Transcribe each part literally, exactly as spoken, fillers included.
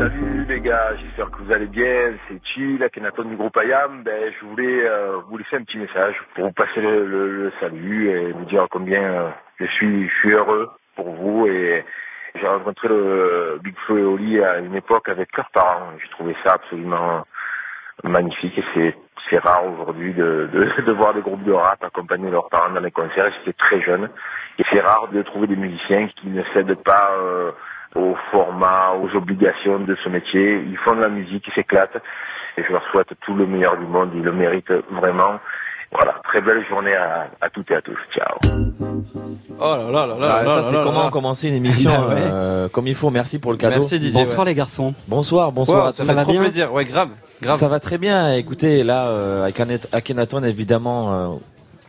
Salut les gars, j'espère que vous allez bien, c'est Chilla Kenaton du groupe A Y A M. Ben, je voulais euh, vous laisser un petit message pour vous passer le, le, le salut et vous dire combien euh, je, suis, je suis heureux pour vous. Et j'ai rencontré le Big Flo et Oli à une époque avec leurs parents. J'ai trouvé ça absolument magnifique et c'est c'est rare aujourd'hui de, de, de voir des groupes de rap accompagner leurs parents dans les concerts. J'étais très jeune et c'est rare de trouver des musiciens qui ne cèdent pas euh, au format, aux obligations de ce métier. Ils font de la musique, ils s'éclatent et je leur souhaite tout le meilleur du monde. Ils le méritent vraiment. Voilà, très belle journée à, à toutes et à tous. Ciao. Oh là là là là, ah, là ça c'est là comment là commencer une émission ben ouais. euh, comme il faut. Merci pour le cadeau. Merci Didier. Bonsoir ouais. les garçons. Bonsoir, bonsoir. Wow, ça ça va trop bien. Plaisir. Ouais, grave, grave. Ça va très bien. Écoutez, là, euh, Akhenaton évidemment. Euh,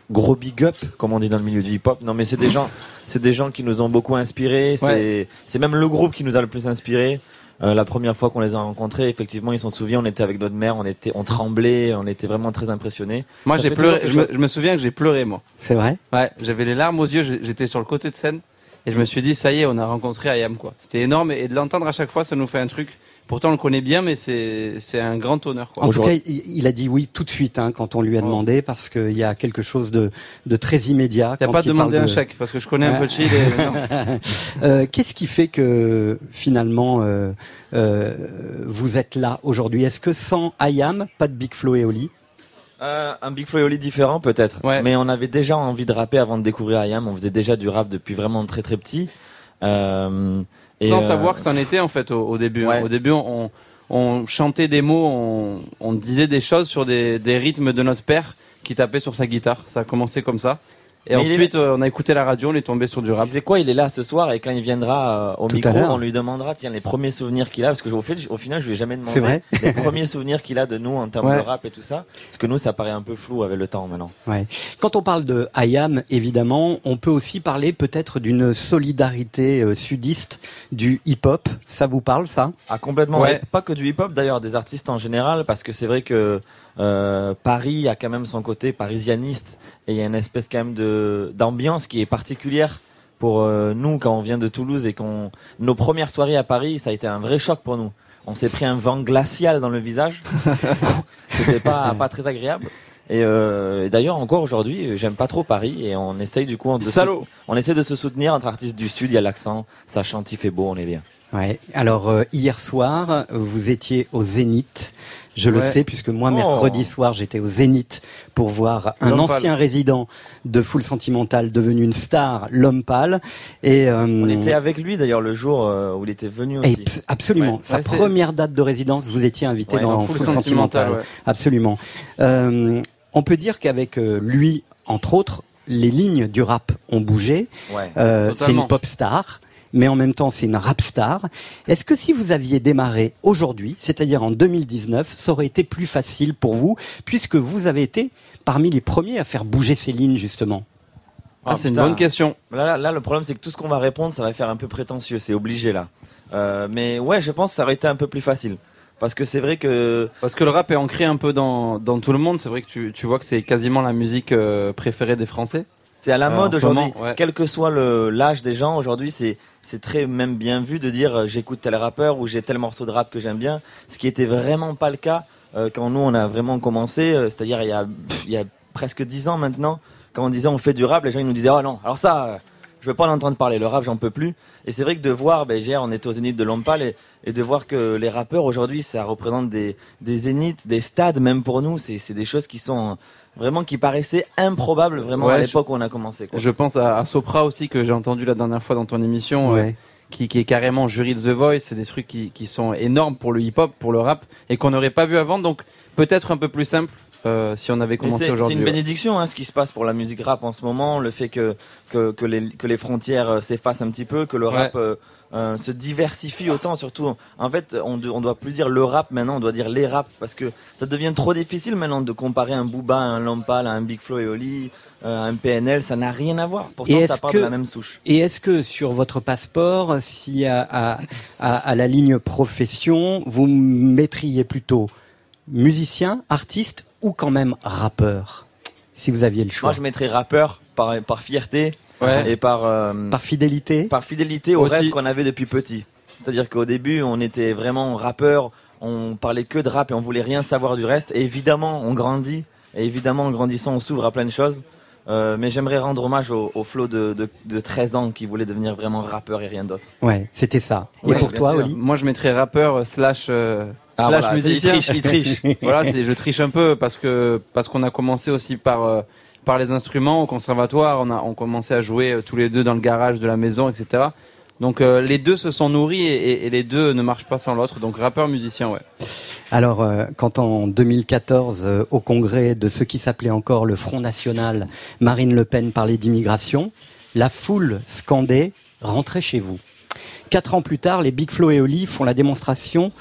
Gros big up, comme on dit dans le milieu du hip-hop. Non, mais c'est des gens, c'est des gens qui nous ont beaucoup inspirés. C'est, ouais. c'est même le groupe qui nous a le plus inspirés. Euh, la première fois qu'on les a rencontrés, effectivement, ils s'en souviennent. On était avec notre mère, on était, on tremblait, on était vraiment très impressionnés. Moi, ça j'ai pleuré. Je me, je me souviens que j'ai pleuré, moi. C'est vrai ? Ouais, j'avais les larmes aux yeux. J'étais sur le côté de scène et je me suis dit, ça y est, on a rencontré Ayam, quoi. C'était énorme et de l'entendre à chaque fois, ça nous fait un truc. Pourtant, on le connaît bien, mais c'est, c'est un grand honneur, quoi. En tout cas, il a dit oui tout de suite, hein, quand on lui a demandé, ouais. parce qu'il y a quelque chose de, de très immédiat. T'as pas demandé un de... chèque, parce que je connais ouais. un peu Chil. Et... euh, qu'est-ce qui fait que, finalement, euh, euh, vous êtes là aujourd'hui ? Est-ce que sans Ayam, pas de Big Flo et Oli ? Euh, un Big Flo et Oli différent peut-être, ouais. mais on avait déjà envie de rapper avant de découvrir Ayam. On faisait déjà du rap depuis vraiment très très petit. Euh... Et Sans euh... savoir que c'en était en fait au, au début. Ouais. Au début, on, on chantait des mots, on, on disait des choses sur des, des rythmes de notre père qui tapait sur sa guitare. Ça a commencé comme ça. Et mais ensuite, est... on a écouté la radio, on est tombé sur du rap. Tu sais quoi, il est là ce soir et quand il viendra euh, au Tout micro, on lui demandera tiens, les premiers souvenirs qu'il a, parce que au, fait, au final, je lui ai jamais demandé C'est vrai les premiers souvenirs qu'il a de nous en termes ouais. de rap et tout ça. Parce que nous, ça paraît un peu flou avec le temps maintenant. Ouais. Quand on parle de Ayam, évidemment, on peut aussi parler peut-être d'une solidarité euh, sudiste du hip-hop. Ça vous parle, ça ? Ah, complètement. Ouais. Pas que du hip-hop, d'ailleurs, des artistes en général, parce que c'est vrai que Euh, Paris a quand même son côté parisianiste et il y a une espèce quand même de d'ambiance qui est particulière pour euh, nous quand on vient de Toulouse et qu'on nos premières soirées à Paris, ça a été un vrai choc pour nous. On s'est pris un vent glacial dans le visage. C'était pas pas très agréable. Et, euh, et d'ailleurs encore aujourd'hui, j'aime pas trop Paris et on essaye du coup de Salaud. on essaie de se soutenir entre artistes du Sud. Il y a l'accent, ça chante, il fait beau, on est bien. Ouais. Alors euh, hier soir, vous étiez au Zénith. Je ouais. le sais puisque moi oh. mercredi soir j'étais au Zénith pour voir un L'Homme ancien Pâle. résident de Foule Sentimentale devenu une star, L'Homme Pâle. Et euh, on était avec lui d'ailleurs le jour où il était venu aussi. P- absolument. Ouais. Sa ouais, première date de résidence, vous étiez invité ouais, dans, dans Foule Sentimentale. Sentimentale. Ouais. Absolument. Euh, on peut dire qu'avec lui, entre autres, les lignes du rap ont bougé. Ouais, euh, c'est une pop star. Mais en même temps, c'est une rap star. Est-ce que si vous aviez démarré aujourd'hui, c'est-à-dire en deux mille dix-neuf, ça aurait été plus facile pour vous, puisque vous avez été parmi les premiers à faire bouger ces lignes, justement ? Ah, ah c'est putain. une bonne question. Là, là, là, le problème, c'est que tout ce qu'on va répondre, ça va faire un peu prétentieux. C'est obligé, là. Euh, mais ouais, je pense que ça aurait été un peu plus facile. Parce que c'est vrai que... Parce que le rap est ancré un peu dans, dans tout le monde. C'est vrai que tu, tu vois que c'est quasiment la musique euh, préférée des Français. C'est à la euh, mode aujourd'hui, moment, ouais. quel que soit le, l'âge des gens, aujourd'hui c'est, c'est très même bien vu de dire euh, j'écoute tel rappeur ou j'ai tel morceau de rap que j'aime bien, ce qui était vraiment pas le cas euh, quand nous on a vraiment commencé, euh, c'est-à-dire il y a, pff, il y a presque dix ans maintenant, quand on disait on fait du rap, les gens ils nous disaient oh non, alors ça... Euh, je veux pas l'entendre parler, le rap j'en peux plus. Et c'est vrai que de voir, ben hier on était au Zénith de L'Homme Pâle et, et de voir que les rappeurs aujourd'hui ça représente des des zéniths, des stades même pour nous, c'est c'est des choses qui sont vraiment qui paraissaient improbables vraiment ouais, à l'époque je, où on a commencé. Quoi. Je pense à, à Sopra aussi que j'ai entendu la dernière fois dans ton émission, ouais. euh, qui qui est carrément jury de The Voice, c'est des trucs qui qui sont énormes pour le hip-hop, pour le rap et qu'on n'aurait pas vu avant, donc peut-être un peu plus simple. Euh, si on avait commencé c'est, aujourd'hui. C'est une bénédiction hein, ce qui se passe pour la musique rap en ce moment, le fait que que, que les que les frontières s'effacent un petit peu, que le ouais. rap euh, euh, se diversifie autant. Surtout, en fait, on de, on doit plus dire le rap maintenant, on doit dire les raps parce que ça devient trop difficile maintenant de comparer un Booba, un L'Homme Pâle, un Big Flo et Oli, euh, un P N L, ça n'a rien à voir. Pourtant, ça part que, de la même souche. Et est-ce que sur votre passeport, si à à, à, à la ligne profession, vous mettriez plutôt musicien, artiste ou quand même rappeur, si vous aviez le choix? Moi, je mettrais rappeur par, par fierté ouais. et par... Euh, par fidélité Par fidélité au rêve qu'on avait depuis petit. C'est-à-dire qu'au début, on était vraiment rappeurs, on parlait que de rap et on voulait rien savoir du reste. Et évidemment, on grandit. Et évidemment, en grandissant, on s'ouvre à plein de choses. Euh, mais j'aimerais rendre hommage au, au Flo de, de, de treize ans qui voulait devenir vraiment rappeur et rien d'autre. Ouais, c'était ça. Ouais, et pour toi, Oli ? Moi, je mettrais rappeur slash, euh, ah, slash voilà, musicien. Il triche, il triche. Voilà, c'est, je triche un peu parce que, parce qu'on a commencé aussi par, euh, par les instruments au conservatoire. On a, on commençait à jouer tous les deux dans le garage de la maison, et cetera. Donc euh, les deux se sont nourris et, et, et les deux ne marchent pas sans l'autre. Donc rappeur, musicien, ouais. Alors euh, quand en deux mille quatorze, euh, au congrès de ce qui s'appelait encore le Front National, Marine Le Pen parlait d'immigration, la foule scandait « Rentrez chez vous ». Quatre ans plus tard, les Big Flo et Oli font la démonstration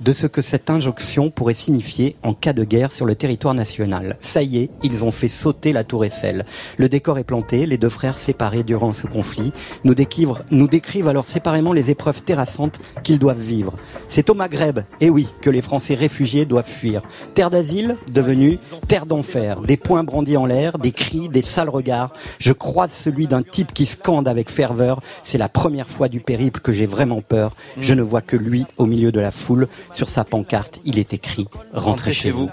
de ce que cette injonction pourrait signifier en cas de guerre sur le territoire national. Ça y est, ils ont fait sauter la tour Eiffel. Le décor est planté, les deux frères séparés durant ce conflit nous décrivent, nous décrivent alors séparément les épreuves terrassantes qu'ils doivent vivre. C'est au Maghreb, et oui, que les Français réfugiés doivent fuir. Terre d'asile devenue terre d'enfer. Des poings brandis en l'air, des cris, des sales regards. Je croise celui d'un type qui scande avec ferveur. C'est la première fois du périple que j'ai vraiment peur. Je ne vois que lui au milieu de la foule. Sur sa pancarte, il est écrit « Rentrez chez vous ».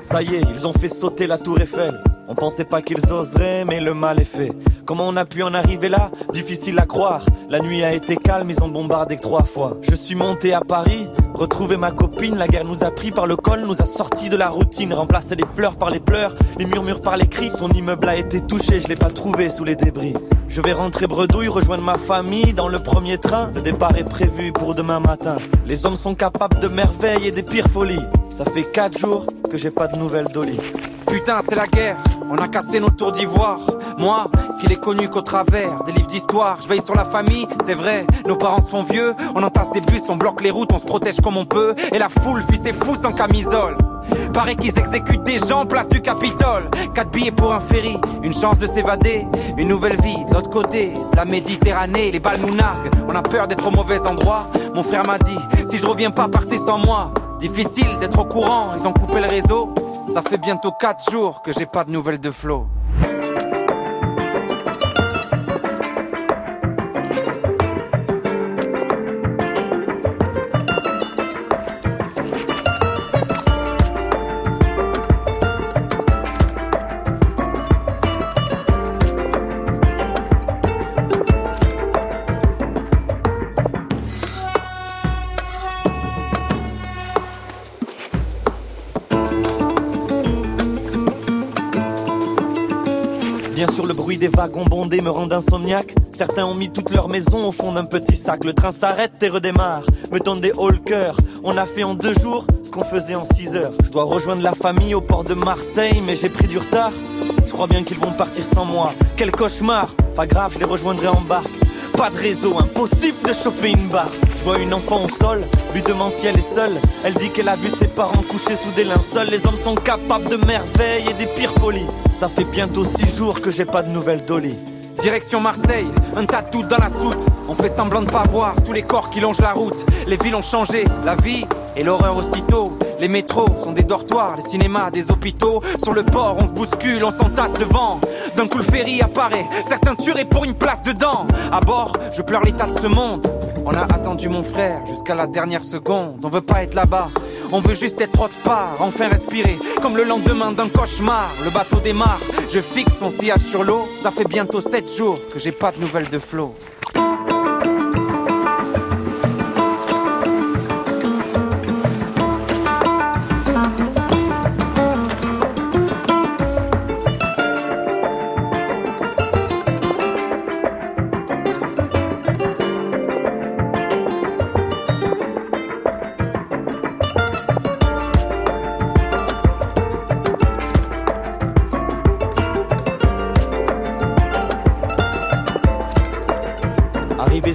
Ça y est, ils ont fait sauter la tour Eiffel. On pensait pas qu'ils oseraient, mais le mal est fait. Comment on a pu en arriver là ? Difficile à croire. La nuit a été calme, ils ont bombardé que trois fois. Je suis monté à Paris, retrouvé ma copine. La guerre nous a pris par le col, nous a sortis de la routine. Remplacé les fleurs par les pleurs, les murmures par les cris. Son immeuble a été touché, je l'ai pas trouvé sous les débris. Je vais rentrer bredouille, rejoindre ma famille dans le premier train. Le départ est prévu pour demain matin. Les hommes sont capables de merveilles et des pires folies. Ça fait quatre jours que j'ai pas de nouvelles d'Oli. Putain, c'est la guerre, on a cassé nos tours d'ivoire. Moi, qui l'ai connu qu'au travers des livres d'histoire. Je veille sur la famille, c'est vrai, nos parents se font vieux. On entasse des bus, on bloque les routes, on se protège comme on peut. Et la foule fuit ses fous sans camisole. Paraît qu'ils exécutent des gens en place du Capitole. Quatre billets pour un ferry, une chance de s'évader. Une nouvelle vie, de l'autre côté de la Méditerranée. Les balles nous narguent, on a peur d'être au mauvais endroit. Mon frère m'a dit, si je reviens pas, partez sans moi. Difficile d'être au courant, ils ont coupé le réseau. Ça fait bientôt quatre jours que j'ai pas de nouvelles de Flo. Des wagons bondés me rendent insomniaque. Certains ont mis toute leur maison au fond d'un petit sac. Le train s'arrête et redémarre, me donne des hauts le cœur. On a fait en deux jours ce qu'on faisait en six heures. Je dois rejoindre la famille au port de Marseille, mais j'ai pris du retard. Je crois bien qu'ils vont partir sans moi. Quel cauchemar! Pas grave, je les rejoindrai en barque. Pas de réseau, impossible de choper une barre. Je vois une enfant au sol, lui demande si elle est seule. Elle dit qu'elle a vu ses parents couchés sous des linceuls. Les hommes sont capables de merveilles et des pires folies. Ça fait bientôt six jours que j'ai pas de nouvelles d'Oli. Direction Marseille, un tas de tout dans la soute. On fait semblant de pas voir tous les corps qui longent la route. Les villes ont changé, la vie et l'horreur aussitôt. Les métros sont des dortoirs, les cinémas des hôpitaux. Sur le port on se bouscule, on s'entasse devant. D'un coup le ferry apparaît, certains tueraient pour une place dedans. À bord, je pleure l'état de ce monde. On a attendu mon frère jusqu'à la dernière seconde. On veut pas être là-bas, on veut juste être autre part. Enfin respirer, comme le lendemain d'un cauchemar. Le bateau démarre, je fixe son sillage sur l'eau. Ça fait bientôt sept jours que j'ai pas de nouvelles de Flo.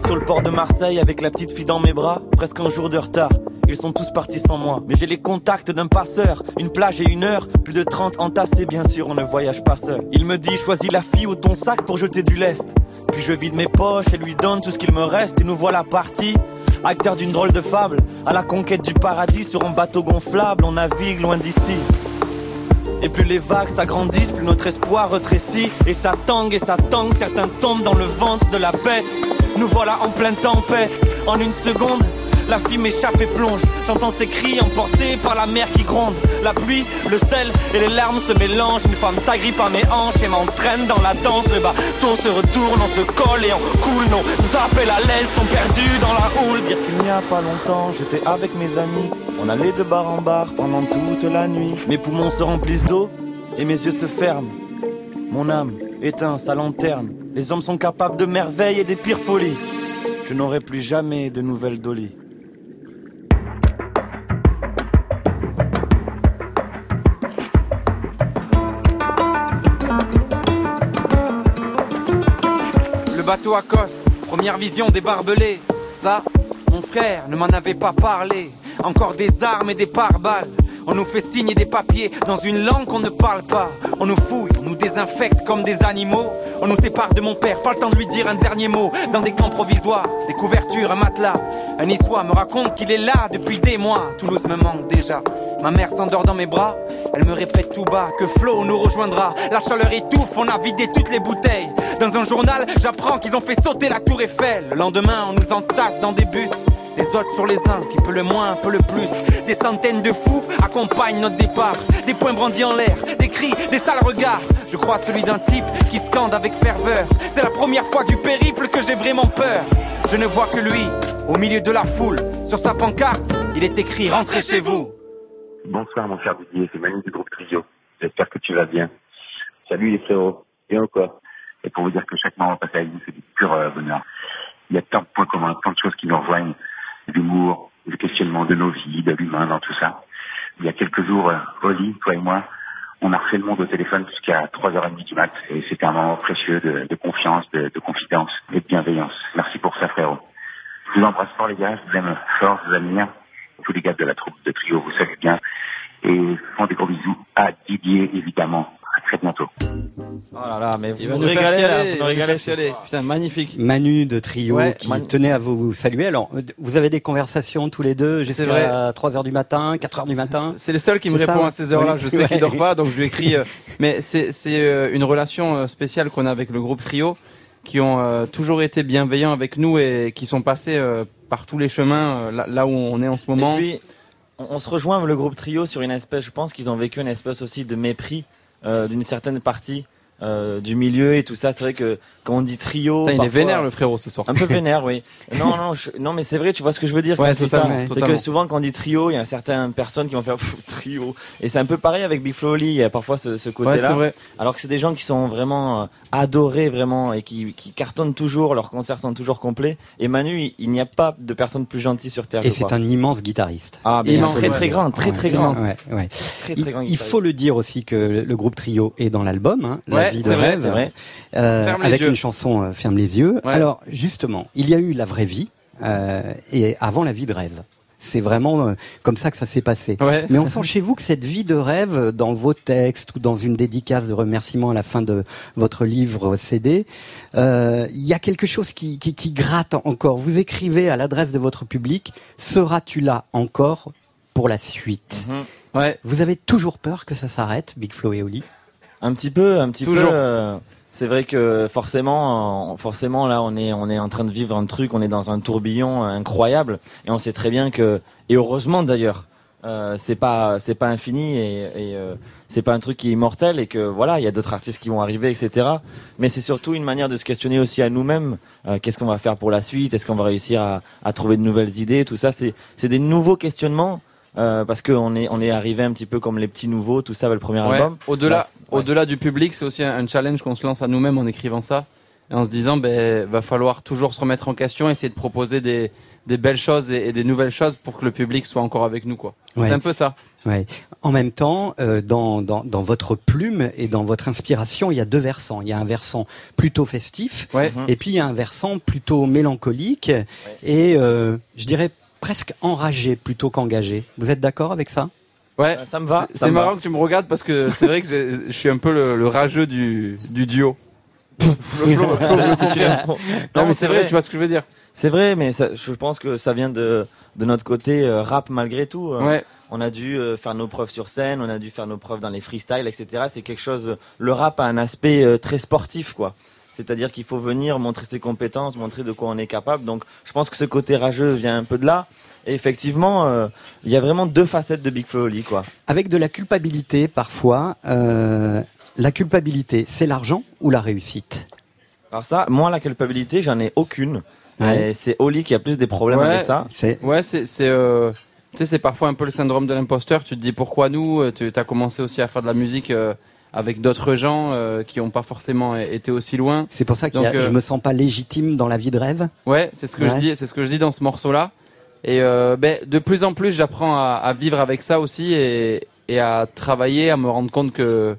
Sur le port de Marseille avec la petite fille dans mes bras, presque un jour de retard. Ils sont tous partis sans moi, mais j'ai les contacts d'un passeur. Une plage et une heure, plus de trente entassés, bien sûr on ne voyage pas seul. Il me dit choisis la fille ou ton sac pour jeter du lest. Puis je vide mes poches et lui donne tout ce qu'il me reste. Et nous voilà partis, acteurs d'une drôle de fable. À la conquête du paradis sur un bateau gonflable, on navigue loin d'ici. Et plus les vagues s'agrandissent, plus notre espoir retrécit. Et ça tangue et ça tangue, certains tombent dans le ventre de la bête. Nous voilà en pleine tempête, En une seconde, la fille m'échappe et plonge. J'entends ses cris emportés par la mer qui gronde. La pluie, le sel et les larmes se mélangent. Une femme s'agrippe à mes hanches et m'entraîne dans la danse. Le bateau se retourne, on se colle et on coule. Nos appels à l'aise sont perdus dans la houle. Dire qu'il n'y a pas longtemps, j'étais avec mes amis. On allait de bar en bar pendant toute la nuit. Mes poumons se remplissent d'eau et mes yeux se ferment. Mon âme éteint sa lanterne. Les hommes sont capables de merveilles et des pires folies. Je n'aurai plus jamais de nouvelles d'Oli. Le bateau accoste, première vision des barbelés. Ça, mon frère ne m'en avait pas parlé. Encore des armes et des pare-balles. On nous fait signer des papiers dans une langue qu'on ne parle pas. On nous fouille, on nous désinfecte comme des animaux. On nous sépare de mon père, pas le temps de lui dire un dernier mot. Dans des camps provisoires, des couvertures, un matelas. Un niçois me raconte qu'il est là depuis des mois. Toulouse me manque déjà. Ma mère s'endort dans mes bras. Elle me répète tout bas que Flo nous rejoindra. La chaleur étouffe, on a vidé toutes les bouteilles. Dans un journal, j'apprends qu'ils ont fait sauter la tour Eiffel. Le lendemain, on nous entasse dans des bus. Les autres sur les uns, qui peut le moins, peut le plus. Des centaines de fous accompagnent notre départ. Des poings brandis en l'air, des cris, des sales regards. Je crois celui d'un type qui scande avec ferveur. C'est la première fois du périple que j'ai vraiment peur. Je ne vois que lui, au milieu de la foule. Sur sa pancarte, il est écrit « Rentrez chez vous ». Bonsoir mon cher Didier, c'est Manu du groupe Trizio. J'espère que tu vas bien. Salut les frérots, bien ou quoi ? Et pour vous dire que chaque moment passé avec vous, c'est du pur euh, bonheur. Il y a tant de points communs, tant de choses qui nous rejoignent. L'humour, le questionnement de nos vies, de l'humain, dans tout ça. Il y a quelques jours, Oli, toi et moi, on a refait le monde au téléphone jusqu'à trois heures trente du mat. Et c'était un moment précieux de, de confiance, de, de confidence et de bienveillance. Merci pour ça, frérot. Je vous embrasse fort, les gars. Je vous aime fort, je vous admire. Tous les gars de la troupe de Trio, vous savez bien. Et font des gros bisous à Didier, évidemment. À très bientôt. Oh là là, mais vous nous régalez, là, vous nous régalez, chialer. Putain, magnifique. Manu de Trio, ouais, qui Manu... tenait à vous saluer. Alors, vous avez des conversations tous les deux jusqu'à trois heures du matin, quatre heures du matin. C'est le seul qui me c'est répond ça, à ces heures-là. Oui. Je sais ouais. qu'il dort pas, donc je lui écris. Euh, mais c'est, c'est euh, une relation spéciale qu'on a avec le groupe Trio, qui ont euh, toujours été bienveillants avec nous et qui sont passés euh, par tous les chemins, euh, là, là où on est en ce moment. Et puis, on, on se rejoint, le groupe Trio, sur une espèce, je pense qu'ils ont vécu une espèce aussi de mépris Euh, d'une certaine partie euh, du milieu et tout ça. C'est vrai que quand on dit trio, putain, parfois, il est vénère le frérot ce soir. Un peu vénère, oui. Non, non, je, non, mais c'est vrai. Tu vois ce que je veux dire ouais, quand ça. C'est totalement. Que souvent quand on dit trio, il y a certaines personnes qui vont faire pff, trio. Et c'est un peu pareil avec Big Flo et Oli. Il y a parfois ce, ce côté-là. Ouais, alors que c'est des gens qui sont vraiment euh, adorés, vraiment, et qui, qui cartonnent toujours. Leurs concerts sont toujours complets. Et Manu, il, il n'y a pas de personne plus gentille sur terre. Et c'est crois. un immense guitariste. Ah, bien très très grand, très très grand. Il faut le dire aussi que le, le groupe Trio est dans l'album. Hein, ouais, la vie de vrai, rêve. C'est vrai. Euh, ferme avec les yeux. Une chanson euh, Ferme les yeux. Ouais. Alors justement, il y a eu la vraie vie euh, et avant la vie de rêve. C'est vraiment euh, comme ça que ça s'est passé. Ouais. Mais on sent chez vous que cette vie de rêve, dans vos textes ou dans une dédicace de remerciement à la fin de votre livre C D, il euh, y a quelque chose qui, qui, qui gratte encore. Vous écrivez à l'adresse de votre public « Seras-tu là encore pour la suite mm-hmm. ?» ouais. Vous avez toujours peur que ça s'arrête, Big Flo et Oli ? Un petit peu, un petit toujours. peu... Euh... C'est vrai que forcément, forcément là, on est, on est en train de vivre un truc, on est dans un tourbillon incroyable, et on sait très bien que, et heureusement d'ailleurs, euh, c'est pas, c'est pas infini, et, et euh, c'est pas un truc qui est immortel, et que voilà, il y a d'autres artistes qui vont arriver, et cetera. Mais c'est surtout une manière de se questionner aussi à nous-mêmes, euh, qu'est-ce qu'on va faire pour la suite, est-ce qu'on va réussir à, à trouver de nouvelles idées, tout ça, c'est, c'est des nouveaux questionnements. Euh, parce qu'on est on est arrivé un petit peu comme les petits nouveaux, tout ça avec le premier ouais. album. Au-delà, bah, ouais. au-delà du public, c'est aussi un challenge qu'on se lance à nous-mêmes en écrivant ça et en se disant ben va falloir toujours se remettre en question, essayer de proposer des des belles choses et, et des nouvelles choses pour que le public soit encore avec nous quoi. Ouais. C'est un peu ça. Ouais. En même temps, euh, dans, dans, dans votre plume et dans votre inspiration, il y a deux versants. Il y a un versant plutôt festif ouais. et puis il y a un versant plutôt mélancolique ouais. et euh, je dirais presque enragé plutôt qu'engagé. Vous êtes d'accord avec ça ? Ouais, ça me va. C'est, c'est me marrant va. que tu me regardes parce que c'est vrai que je, je suis un peu le, le rageux du, du duo. Non mais c'est vrai, tu vois ce que je veux dire. C'est vrai, mais ça, je pense que ça vient de, de notre côté euh, rap malgré tout. Euh, ouais. On a dû euh, faire nos preuves sur scène, on a dû faire nos preuves dans les freestyles, et cetera. C'est quelque chose. Le rap a un aspect euh, très sportif, quoi. C'est-à-dire qu'il faut venir montrer ses compétences, montrer de quoi on est capable. Donc je pense que ce côté rageux vient un peu de là. Et effectivement, euh, il y a vraiment deux facettes de Big Flo et Oli, quoi. Avec de la culpabilité parfois. Euh, la culpabilité, c'est l'argent ou la réussite? Alors ça, moi, la culpabilité, j'en ai aucune. Ouais. Et c'est Oli qui a plus des problèmes ouais, avec ça. C'est... Ouais, c'est... c'est euh... Tu sais, c'est parfois un peu le syndrome de l'imposteur. Tu te dis pourquoi nous? Tu as commencé aussi à faire de la musique euh, avec d'autres gens euh, qui n'ont pas forcément été aussi loin. C'est pour ça que euh... je me sens pas légitime dans la vie de rêve. Ouais, c'est ce que ouais. je dis. C'est ce que je dis dans ce morceau-là. Et euh, ben, de plus en plus, j'apprends à, à vivre avec ça aussi et, et à travailler, à me rendre compte que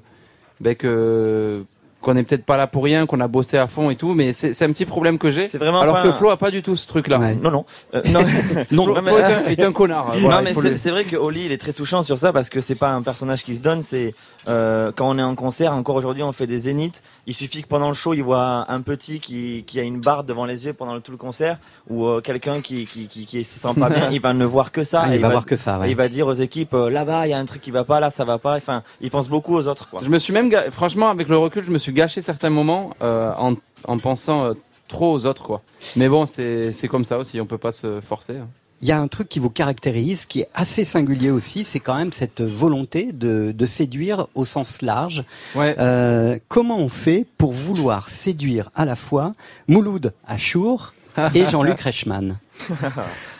ben que qu'on n'est peut-être pas là pour rien, qu'on a bossé à fond et tout, mais c'est, c'est un petit problème que j'ai. C'est vraiment alors que un... Flo a pas du tout ce truc-là. Ouais. Non, non. Euh, non, non. Flo, Flo est, un, est un connard. Voilà, non, mais c'est, le... c'est vrai que Oli, il est très touchant sur ça parce que c'est pas un personnage qui se donne. C'est euh, quand on est en concert, encore aujourd'hui, on fait des zéniths. Il suffit que pendant le show, il voit un petit qui qui a une barre devant les yeux pendant le, tout le concert, ou euh, quelqu'un qui qui qui, qui se sent pas bien, il va ne voir que ça. Ah, il, il va voir que ça. Ouais. Et il va dire aux équipes euh, là-bas, il y a un truc qui va pas, là ça va pas. Enfin, il pense beaucoup aux autres, quoi. Je me suis même, franchement, avec le recul, je me suis gâcher certains moments euh, en, en pensant euh, trop aux autres, quoi. Mais bon, c'est, c'est comme ça aussi, on peut pas se forcer. Hein. Il y a un truc qui vous caractérise, qui est assez singulier aussi, c'est quand même cette volonté de, de séduire au sens large. Ouais. Euh, comment on fait pour vouloir séduire à la fois Mouloud Achour et Jean-Luc Reichmann?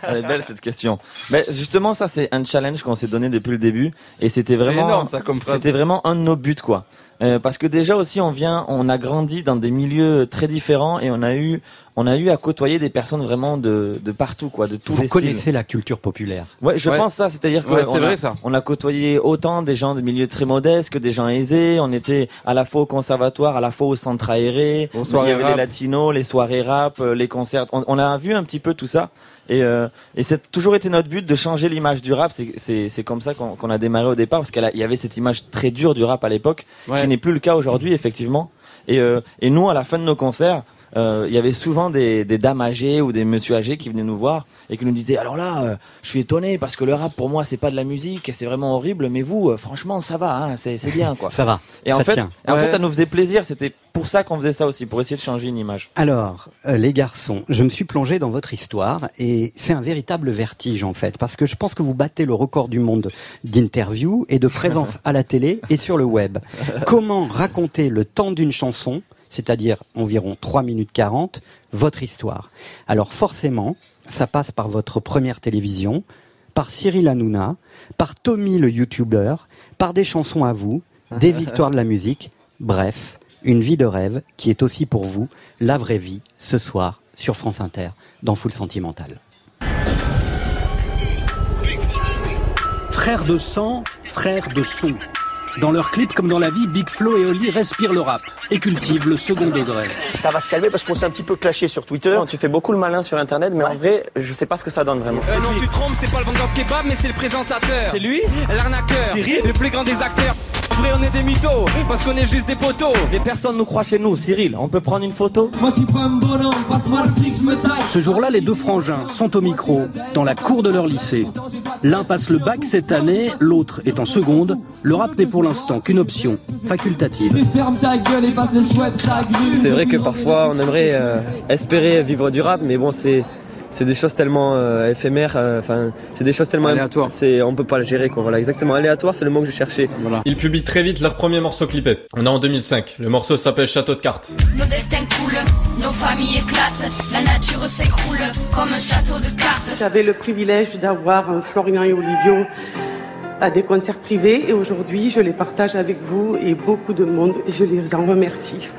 Elle est belle cette question. Mais justement, ça c'est un challenge qu'on s'est donné depuis le début, et c'était vraiment, c'est énorme, ça, comme phrase. C'était vraiment un de nos buts, quoi. Euh, parce que déjà aussi on vient, on a grandi dans des milieux très différents et on a eu, on a eu à côtoyer des personnes vraiment de, de partout, quoi, de tous les styles. Vous connaissez la culture populaire. Ouais, je ouais. pense ça, c'est-à-dire que ouais, c'est on, vrai, a, ça. on a côtoyé autant des gens de milieux très modestes que des gens aisés. On était à la fois au conservatoire, à la fois au centre aéré. Bon, il y avait rap. Les latinos, les soirées rap, les concerts. On, on a vu un petit peu tout ça. Et, euh, et c'est toujours été notre but de changer l'image du rap. C'est, c'est, c'est comme ça qu'on, qu'on a démarré au départ, parce qu'il y avait cette image très dure du rap à l'époque, ouais. qui n'est plus le cas aujourd'hui, effectivement. Et, euh, et nous, à la fin de nos concerts, il euh, y avait souvent des, des dames âgées ou des messieurs âgés qui venaient nous voir et qui nous disaient: alors là, euh, je suis étonné parce que le rap pour moi c'est pas de la musique, c'est vraiment horrible, mais vous, euh, franchement, ça va, hein, c'est, c'est bien, quoi. Ça va. Et ça en fait, tient. Et en ouais. fait, ça nous faisait plaisir. C'était pour ça qu'on faisait ça aussi, pour essayer de changer une image. Alors, euh, les garçons, je me suis plongé dans votre histoire et c'est un véritable vertige en fait, parce que je pense que vous battez le record du monde d'interviews et de présence à la télé et sur le web. Comment raconter le temps d'une chanson? C'est-à-dire environ trois minutes quarante, votre histoire. Alors forcément, ça passe par votre première télévision, par Cyril Hanouna, par Tommy le youtubeur, par des chansons à vous, des victoires de la musique, bref, une vie de rêve qui est aussi pour vous la vraie vie, ce soir, sur France Inter, dans Foule Sentimentale. Frères de sang, frères de son. Dans leur clip comme dans la vie, Big Flo et Oli respirent le rap et cultivent le second degré. Ça va se calmer parce qu'on s'est un petit peu clashé sur Twitter. Non, tu fais beaucoup le malin sur Internet, mais ouais. en vrai, je sais pas ce que ça donne vraiment. Euh, non, tu trompes, c'est pas le vendeur de kebab, mais c'est le présentateur. C'est lui, l'arnaqueur, Cyril, le plus grand des acteurs. En vrai, on est des mythos, parce qu'on est juste des poteaux. Mais personne nous croit chez nous, Cyril. On peut prendre une photo? Moi, je suis pas un bonhomme, passe-moi le flic, je me taille. Ce jour-là, les deux frangins sont au micro, dans la cour de leur lycée. L'un passe le bac cette année, l'autre est en seconde. Le rap n'est pour l'instant qu'une option facultative. C'est vrai que parfois, on aimerait euh, espérer vivre du rap, mais bon, c'est... C'est des choses tellement euh, éphémères, enfin, euh, c'est des choses tellement aléatoires. C'est, on peut pas le gérer, quoi. Voilà, exactement. Aléatoire, c'est le mot que je cherchais. Voilà. Ils publient très vite leur premier morceau clippé. On est en deux mille cinq. Le morceau s'appelle Château de cartes. Nos destins coulent, nos familles éclatent, la nature s'écroule comme un château de cartes. J'avais le privilège d'avoir un Florian et Olivio à des concerts privés et aujourd'hui, je les partage avec vous et beaucoup de monde et je les en remercie.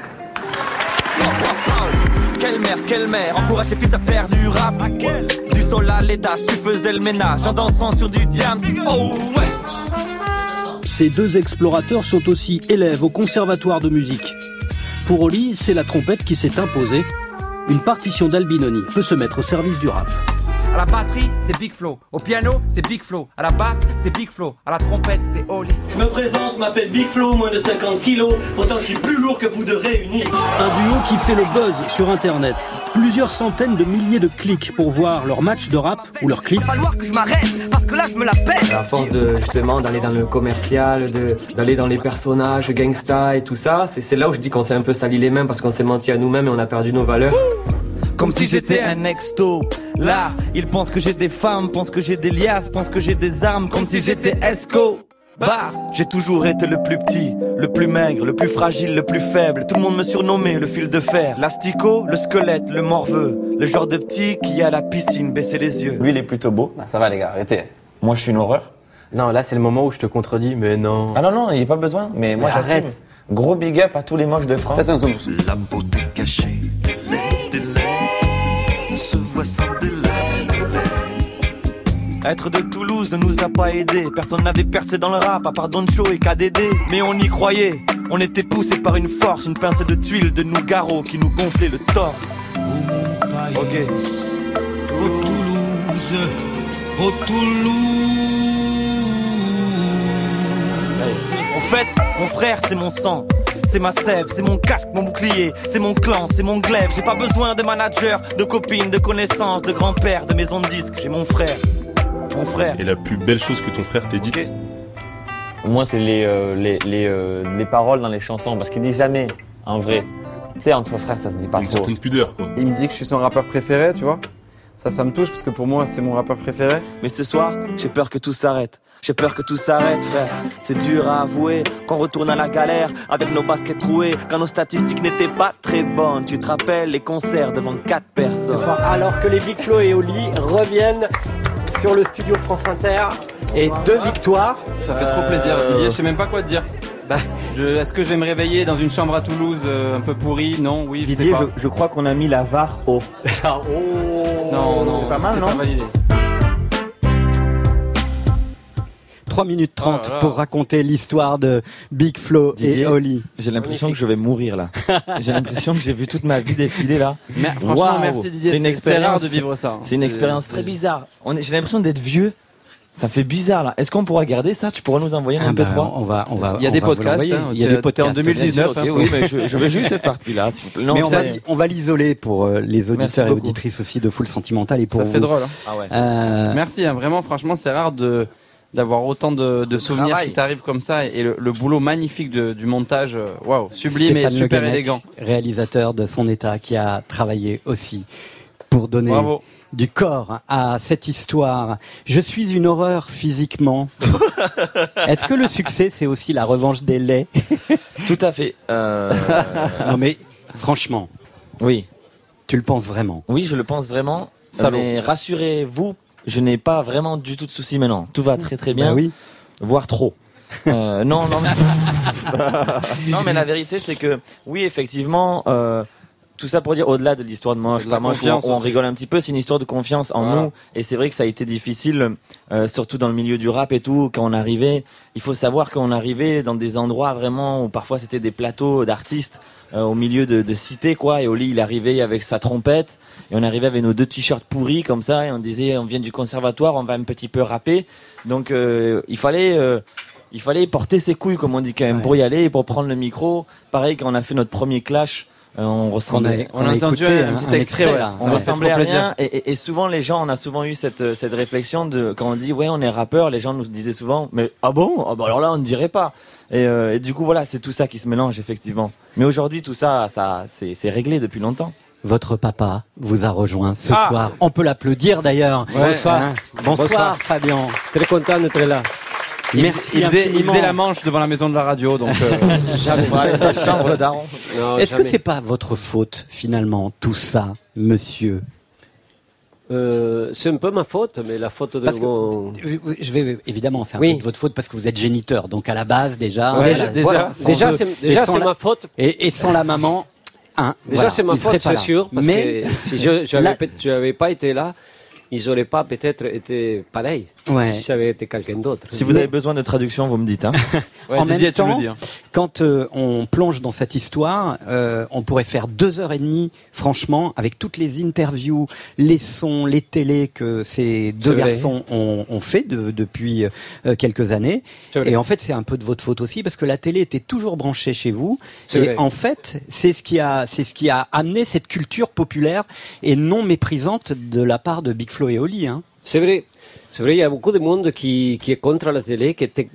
Quelle mère, quelle mère, encourage ses fils à faire du rap. À quel? Du sol à l'étage, tu faisais le ménage en dansant sur du diams. Oh ouais. Ces deux explorateurs sont aussi élèves au conservatoire de musique. Pour Oli, c'est la trompette qui s'est imposée. Une partition d'Albinoni peut se mettre au service du rap. À la batterie, c'est Big Flo. Au piano, c'est Big Flo. À la basse, c'est Big Flo. À la trompette, c'est Oli. Je me présente, je m'appelle Big Flo, moins de cinquante kilos. Pourtant, je suis plus lourd que vous deux réunis. Un duo qui fait le buzz sur Internet. Plusieurs centaines de milliers de clics pour voir leur match de rap ou leur clip. Il va falloir que je m'arrête, parce que là, je me la pète. À force de, justement, d'aller dans le commercial, de, d'aller dans les personnages, gangsta et tout ça, c'est, c'est là où je dis qu'on s'est un peu sali les mains, parce qu'on s'est menti à nous-mêmes et on a perdu nos valeurs. Comme si j'étais un exto. Là, ils pensent que j'ai des femmes, pensent que j'ai des liasses, pensent que j'ai des armes, comme si j'étais esco. Bah, j'ai toujours été le plus petit, le plus maigre, le plus fragile, le plus faible. Tout le monde me surnommait le fil de fer, l'asticot, le squelette, le morveux, le genre de petit qui à la piscine baissait les yeux. Lui, il est plutôt beau. Ah, ça va les gars, arrêtez. Moi, je suis une horreur. Non, là, c'est le moment où je te contredis, mais non. Ah non, non, il n'y a pas besoin, mais moi, mais j'assume. Arrête. Gros big up à tous les moches de France. Ça, c'est un zoom. La beauté cachée. Se voit sans délai. Être de Toulouse ne nous a pas aidés. Personne n'avait percé dans le rap à part Dontcha et K D D. Mais on y croyait, on était poussés par une force. Une pincée de tuiles de Nougaro qui nous gonflait le torse. Au okay. Toulouse, au Toulouse. Hey. En fait, mon frère c'est mon sang. C'est ma sève, c'est mon casque, mon bouclier, c'est mon clan, c'est mon glaive. J'ai pas besoin de manager, de copine, de connaissance, de grand-père, de maison de disque. J'ai mon frère, mon frère. Et la plus belle chose que ton frère t'ait dite, okay. Moi, c'est les, euh, les, les, euh, les paroles dans les chansons, parce qu'il dit jamais un vrai. Tu sais, entre frères, ça se dit pas Une trop. Une certaine pudeur, quoi. Il me dit que je suis son rappeur préféré, tu vois. Ça, ça me touche, parce que pour moi, c'est mon rappeur préféré. Mais ce soir, j'ai peur que tout s'arrête. J'ai peur que tout s'arrête, frère. C'est dur à avouer qu'on retourne à la galère avec nos baskets trouées, quand nos statistiques n'étaient pas très bonnes. Tu te rappelles les concerts devant quatre personnes. Ce soir, alors que les Big Flo et Oli reviennent sur le studio France Inter et deux victoires. Ça fait trop plaisir, Didier. Je sais même pas quoi te dire. Bah, je, est-ce que je vais me réveiller dans une chambre à Toulouse euh, un peu pourrie? Non, oui, je Didier, sais pas. Je, je crois qu'on a mis la V A R haut. Ah, oh. Non, non, c'est pas mal, c'est non pas validé. trois minutes trente oh là là. Pour raconter l'histoire de Big Flo Didier, et Oli. J'ai l'impression que je vais mourir là. J'ai l'impression que j'ai vu toute ma vie défiler là. Mais, franchement, wow. Merci Didier, c'est, une c'est, expérience, c'est rare de vivre ça. Hein. C'est une c'est, expérience très c'est... bizarre. On est, j'ai l'impression d'être vieux. Ça fait bizarre là. Est-ce qu'on pourra garder ça? Tu pourras nous envoyer un ah P trois bah, on va, on va. Il y a des podcasts. Hein, il y a des podcasts en deux mille dix-neuf. Sûr, okay, hein, oui, mais je, je veux juste cette partie-là. S'il vous plaît. Non, mais on va, on va l'isoler pour euh, les auditeurs et auditrices aussi de Foule Sentimentale et pour. Ça vous. Fait drôle. Hein. Ah ouais. euh... Merci. Hein, vraiment, franchement, c'est rare de d'avoir autant de, de souvenirs travail. Qui t'arrivent comme ça et le, le boulot magnifique de, du montage. Waouh, sublime Stéphane et super Guenec, élégant. Réalisateur de Son État qui a travaillé aussi pour donner. Bravo. Du corps à cette histoire. Je suis une horreur physiquement. Est-ce que le succès, c'est aussi la revanche des laits? Tout à fait. Euh... Non mais, franchement. Oui. Tu le penses vraiment? Oui, je le pense vraiment. Salaud. Mais rassurez-vous, je n'ai pas vraiment du tout de soucis maintenant. Tout va très très bien. Ben oui. Voire trop. euh, non, non mais... non mais la vérité, c'est que, oui, effectivement... Euh... Tout ça pour dire, au-delà de l'histoire de manche, pas manche, on, on rigole un petit peu, c'est une histoire de confiance en ah. nous. Et c'est vrai que ça a été difficile, euh, surtout dans le milieu du rap et tout, quand on arrivait. Il faut savoir qu'on arrivait dans des endroits vraiment où parfois c'était des plateaux d'artistes, euh, au milieu de, de cités, quoi. Et Oli, il arrivait avec sa trompette. Et on arrivait avec nos deux t-shirts pourris, comme ça. Et on disait, on vient du conservatoire, on va un petit peu rapper. Donc, euh, il fallait... Euh, il fallait porter ses couilles, comme on dit quand même, ouais. pour y aller et pour prendre le micro. Pareil, quand on a fait notre premier clash... Euh, on ressemblait, on a, on a, on a entendu écouté, un, un petit un extrait, extrait là. On ressemblait à rien. Et, et, et souvent les gens, on a souvent eu cette cette réflexion de quand on dit ouais on est rappeur, les gens nous disaient souvent mais ah bon ah bah alors là on ne dirait pas. Et, euh, et du coup voilà c'est tout ça qui se mélange effectivement. Mais aujourd'hui tout ça ça c'est c'est réglé depuis longtemps. Votre papa vous a rejoint ce ah. soir. On peut l'applaudir d'ailleurs. Ouais. Bonsoir. Hein bonsoir. Bonsoir Fabien. Très content d'être là. Merci. Il faisait, il faisait la manche devant la maison de la radio, donc euh, jamais aller sa chambre le daron. Non, Est-ce jamais. Que c'est pas votre faute finalement tout ça, monsieur? Euh, c'est un peu ma faute, mais la faute de parce mon... que, je vais évidemment, c'est un oui. peu de votre faute parce que vous êtes géniteur, donc à la base déjà. Ouais, déjà, la, voilà, déjà, jeu, c'est, déjà c'est la, ma faute. Et, et sans la maman, hein, déjà voilà, c'est ma faute, c'est sûr. Parce mais que si je, je n'avais pas été là. ils n'auraient pas peut-être été pareils, ouais. si ça avait été quelqu'un d'autre. Si vous Mais... avez besoin de traduction, vous me dites. Hein. ouais, en Didier, même temps, quand euh, on plonge dans cette histoire, euh, on pourrait faire deux heures et demie, franchement, avec toutes les interviews, les sons, les télés que ces deux garçons ont, ont fait de, depuis euh, quelques années. Et en fait, c'est un peu de votre faute aussi, parce que la télé était toujours branchée chez vous. Et vrai. en fait, c'est ce qui a, c'est ce qui a amené cette culture populaire et non méprisante de la part de Big Flo et Oli. Hein. C'est vrai. C'est vrai, il y a beaucoup de monde qui, qui est contre la télé, qui était...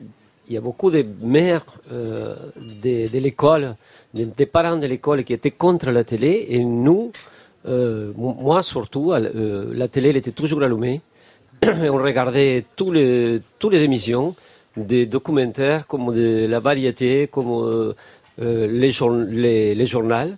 il y a beaucoup de mères euh, de, de l'école, de, des parents de l'école qui étaient contre la télé. Et nous, euh, moi surtout, euh, la télé elle était toujours allumée. Et on regardait tous les, toutes les émissions, des documentaires comme de la variété, comme euh, euh, les, jour, les, les journaux.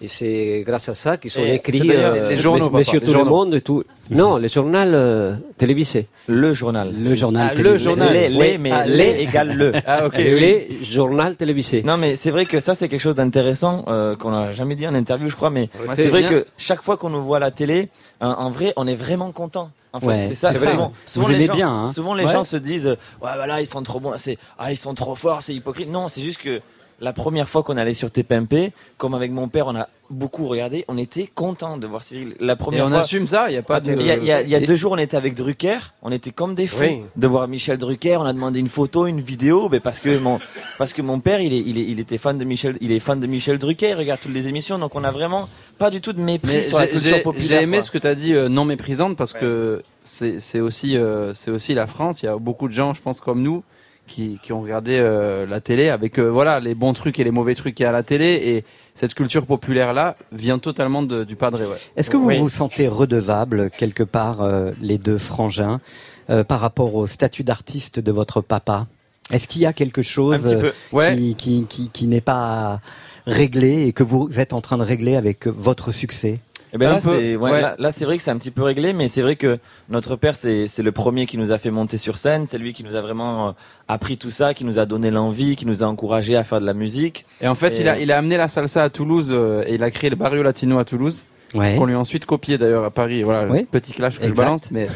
Et c'est grâce à ça qu'ils sont et écrits, euh, les journaux, Monsieur Tout le Monde et tout. Non, le journal euh, télévisé. Le journal. Le journal ah, télévisé. Le journal. Les, les, oui. mais ah, les, les égale le. Ah, ok. Les oui. journal télévisé. Non, mais c'est vrai que ça, c'est quelque chose d'intéressant euh, qu'on n'a jamais dit en interview, je crois. Mais ouais, c'est vrai bien. que chaque fois qu'on nous voit à la télé, euh, en vrai, on est vraiment content. En fait, ouais, c'est ça. C'est souvent, souvent, les gens, bien, hein. souvent, les ouais. gens se disent, ouais, bah là, ils sont trop bons. C'est, ah, ils sont trop forts. C'est hypocrite. Non, c'est juste que. La première fois qu'on allait sur T P M P, comme avec mon père, on a beaucoup regardé, on était content de voir Cyril. La première Et on fois, assume ça, il n'y a pas de... Il y a, y a, y a deux jours, on était avec Drucker, on était comme des fous oui. de voir Michel Drucker, on a demandé une photo, une vidéo, mais parce que mon, parce que mon père, il, est, il, est, il était fan de Michel, il est fan de Michel Drucker, il regarde toutes les émissions, donc on n'a vraiment pas du tout de mépris mais sur la culture populaire. J'ai aimé quoi. ce que tu as dit, euh, non méprisante, parce ouais. que c'est, c'est, aussi, euh, c'est aussi la France, il y a beaucoup de gens, je pense, comme nous, Qui, qui ont regardé euh, la télé avec euh, voilà les bons trucs et les mauvais trucs qu'il y a à la télé, et cette culture populaire là vient totalement de, du padré. Ouais. Est-ce que vous oui. vous sentez redevable quelque part euh, les deux frangins euh, par rapport au statut d'artiste de votre papa? Est-ce qu'il y a quelque chose euh, ouais. qui, qui, qui, qui n'est pas réglé et que vous êtes en train de régler avec votre succès? Eh ben là, c'est, ouais, ouais. là, là, c'est vrai que c'est un petit peu réglé, mais c'est vrai que notre père, c'est, c'est le premier qui nous a fait monter sur scène, c'est lui qui nous a vraiment euh, appris tout ça, qui nous a donné l'envie, qui nous a encouragé à faire de la musique. Et en fait, et... il a, il a amené la salsa à Toulouse euh, et il a créé le Barrio Latino à Toulouse, ouais. qu'on lui a ensuite copié d'ailleurs à Paris. Voilà, ouais. petit clash que exact. je balance, mais...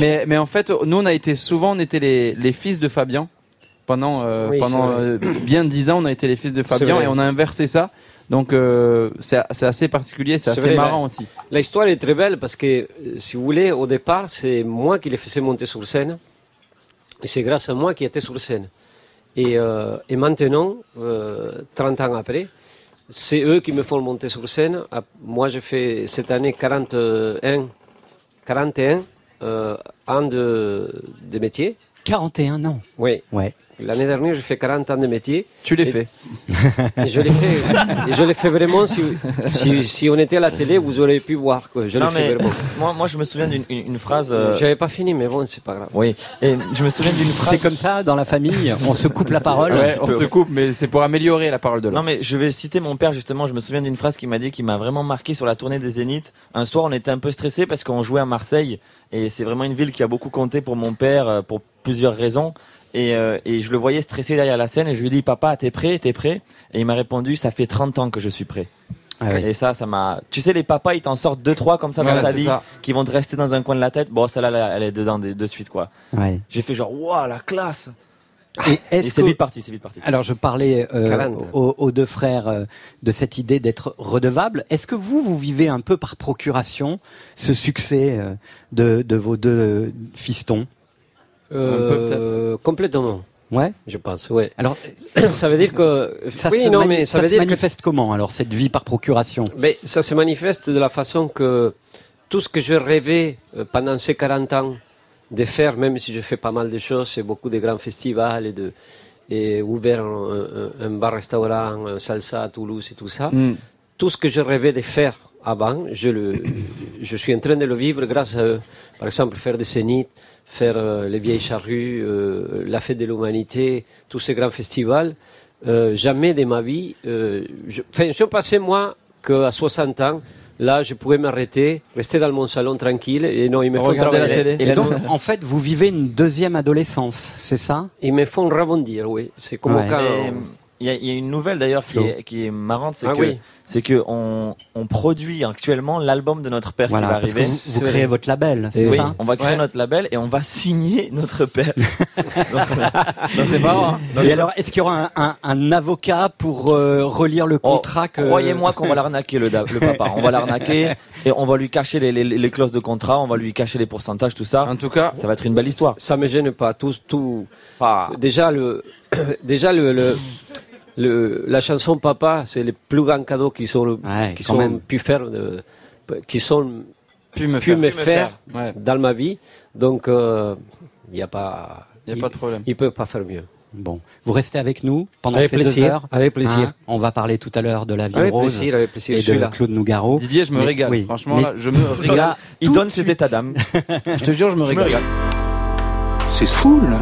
mais, mais en fait, nous, on a été souvent, on était les, les fils de Fabien. Pendant, euh, oui, pendant euh, bien dix ans, on a été les fils de Fabien et on a inversé ça. Donc euh, c'est, c'est assez particulier, c'est, c'est assez vrai, marrant la, aussi. L'histoire est très belle parce que, si vous voulez, au départ, c'est moi qui les faisais monter sur scène. Et c'est grâce à moi qu'ils étaient sur scène. Et, euh, et maintenant, euh, trente ans après, c'est eux qui me font monter sur scène. Moi, j'ai fait cette année quarante et un, quarante et un euh, ans de, de métier. quarante et un ans. Oui. Ouais. L'année dernière, j'ai fait quarante ans de métier. Tu l'as fait. Et je l'ai fait. Et je l'ai fait vraiment. Si, si, si on était à la télé, vous auriez pu voir. Quoi. Je l'ai non, fait mais vraiment. Moi, moi, je me souviens d'une une phrase. Euh... J'avais pas fini, mais bon, c'est pas grave. Oui. Et je me souviens d'une phrase. C'est comme ça, dans la famille, on se coupe la parole. Ouais, on se coupe, mais c'est pour améliorer la parole de l'autre. Non, mais je vais citer mon père, justement. Je me souviens d'une phrase qu'il m'a dit, qui m'a vraiment marqué sur la tournée des Zénith. Un soir, on était un peu stressé parce qu'on jouait à Marseille. Et c'est vraiment une ville qui a beaucoup compté pour mon père, pour plusieurs raisons. Et, euh, et je le voyais stressé derrière la scène et je lui ai dit, papa, t'es prêt, t'es prêt? Et il m'a répondu, ça fait trente ans que je suis prêt. Ah oui. Et ça, ça m'a... Tu sais, les papas, ils t'en sortent deux, trois comme ça ouais, dans ta vie, qui vont te rester dans un coin de la tête. Bon, celle-là, elle est dedans de, de suite, quoi. Ouais. J'ai fait genre, waouh, la classe! Et, est-ce et c'est que... vite parti, c'est vite parti. Alors, je parlais euh, aux, aux deux frères euh, de cette idée d'être redevable. Est-ce que vous, vous vivez un peu par procuration ce succès euh, de, de vos deux fistons? Euh, un peu, peut-être. Complètement. Ouais. Je pense. Ouais. Alors, ça veut dire que ça oui, se, non, mani- mais ça ça veut se dire manifeste que... comment alors cette vie par procuration? Mais ça se manifeste de la façon que tout ce que je rêvais pendant ces quarante ans de faire, même si je fais pas mal de choses, c'est beaucoup de grands festivals et de et ouvert un, un, un bar-restaurant, un salsa à Toulouse et tout ça. Mm. Tout ce que je rêvais de faire avant, je le, je suis en train de le vivre grâce à, eux. Par exemple, faire des zéniths. Faire euh, les Vieilles Charrues, euh, la Fête de l'Humanité, tous ces grands festivals. Euh, jamais de ma vie, euh, je, je pensais moi qu'à soixante ans, là je pouvais m'arrêter, rester dans mon salon tranquille et non, ils me font travailler. La télé. Et, et donc en fait, vous vivez une deuxième adolescence, c'est ça? Ils me font rebondir, oui. C'est comme ouais. quand... Mais... y, y a une nouvelle d'ailleurs qui est, qui est marrante, c'est ah que oui. c'est que on, on produit actuellement l'album de notre père voilà, qui va parce arriver. Que vous, vous créez votre label, c'est oui, ça on va créer ouais. notre label et on va signer notre père. Donc, c'est marrant. Hein. Donc, et alors, est-ce qu'il y aura un, un, un avocat pour euh, relire le contrat oh, que... Croyez-moi qu'on va l'arnaquer le, da, le papa. On va l'arnaquer et on va lui cacher les, les, les clauses de contrat, on va lui cacher les pourcentages, tout ça. En tout cas, ça va être une belle histoire. Ça me gêne pas tout, tout. Ah. Déjà le. Déjà, le, le, le, la chanson Papa, c'est le plus grand cadeau qu'ils ont ouais, qui pu faire, de, qui sont pu me pu faire, me faire, me faire ouais. dans ma vie. Donc, il euh, n'y a pas, y a il, pas de problème. Ils ne peuvent pas faire mieux. Bon, vous restez avec nous pendant avec ces plaisir, deux heures. Avec plaisir. Hein, on va parler tout à l'heure de la Ville avec Rose plaisir, avec plaisir, et de là. Claude Nougaro. Didier, je me mais, régale. Oui. Franchement, là, je me régale. Là, il donne ses états d'âme. Je te jure, je me je régale. Me régale. C'est fou, là.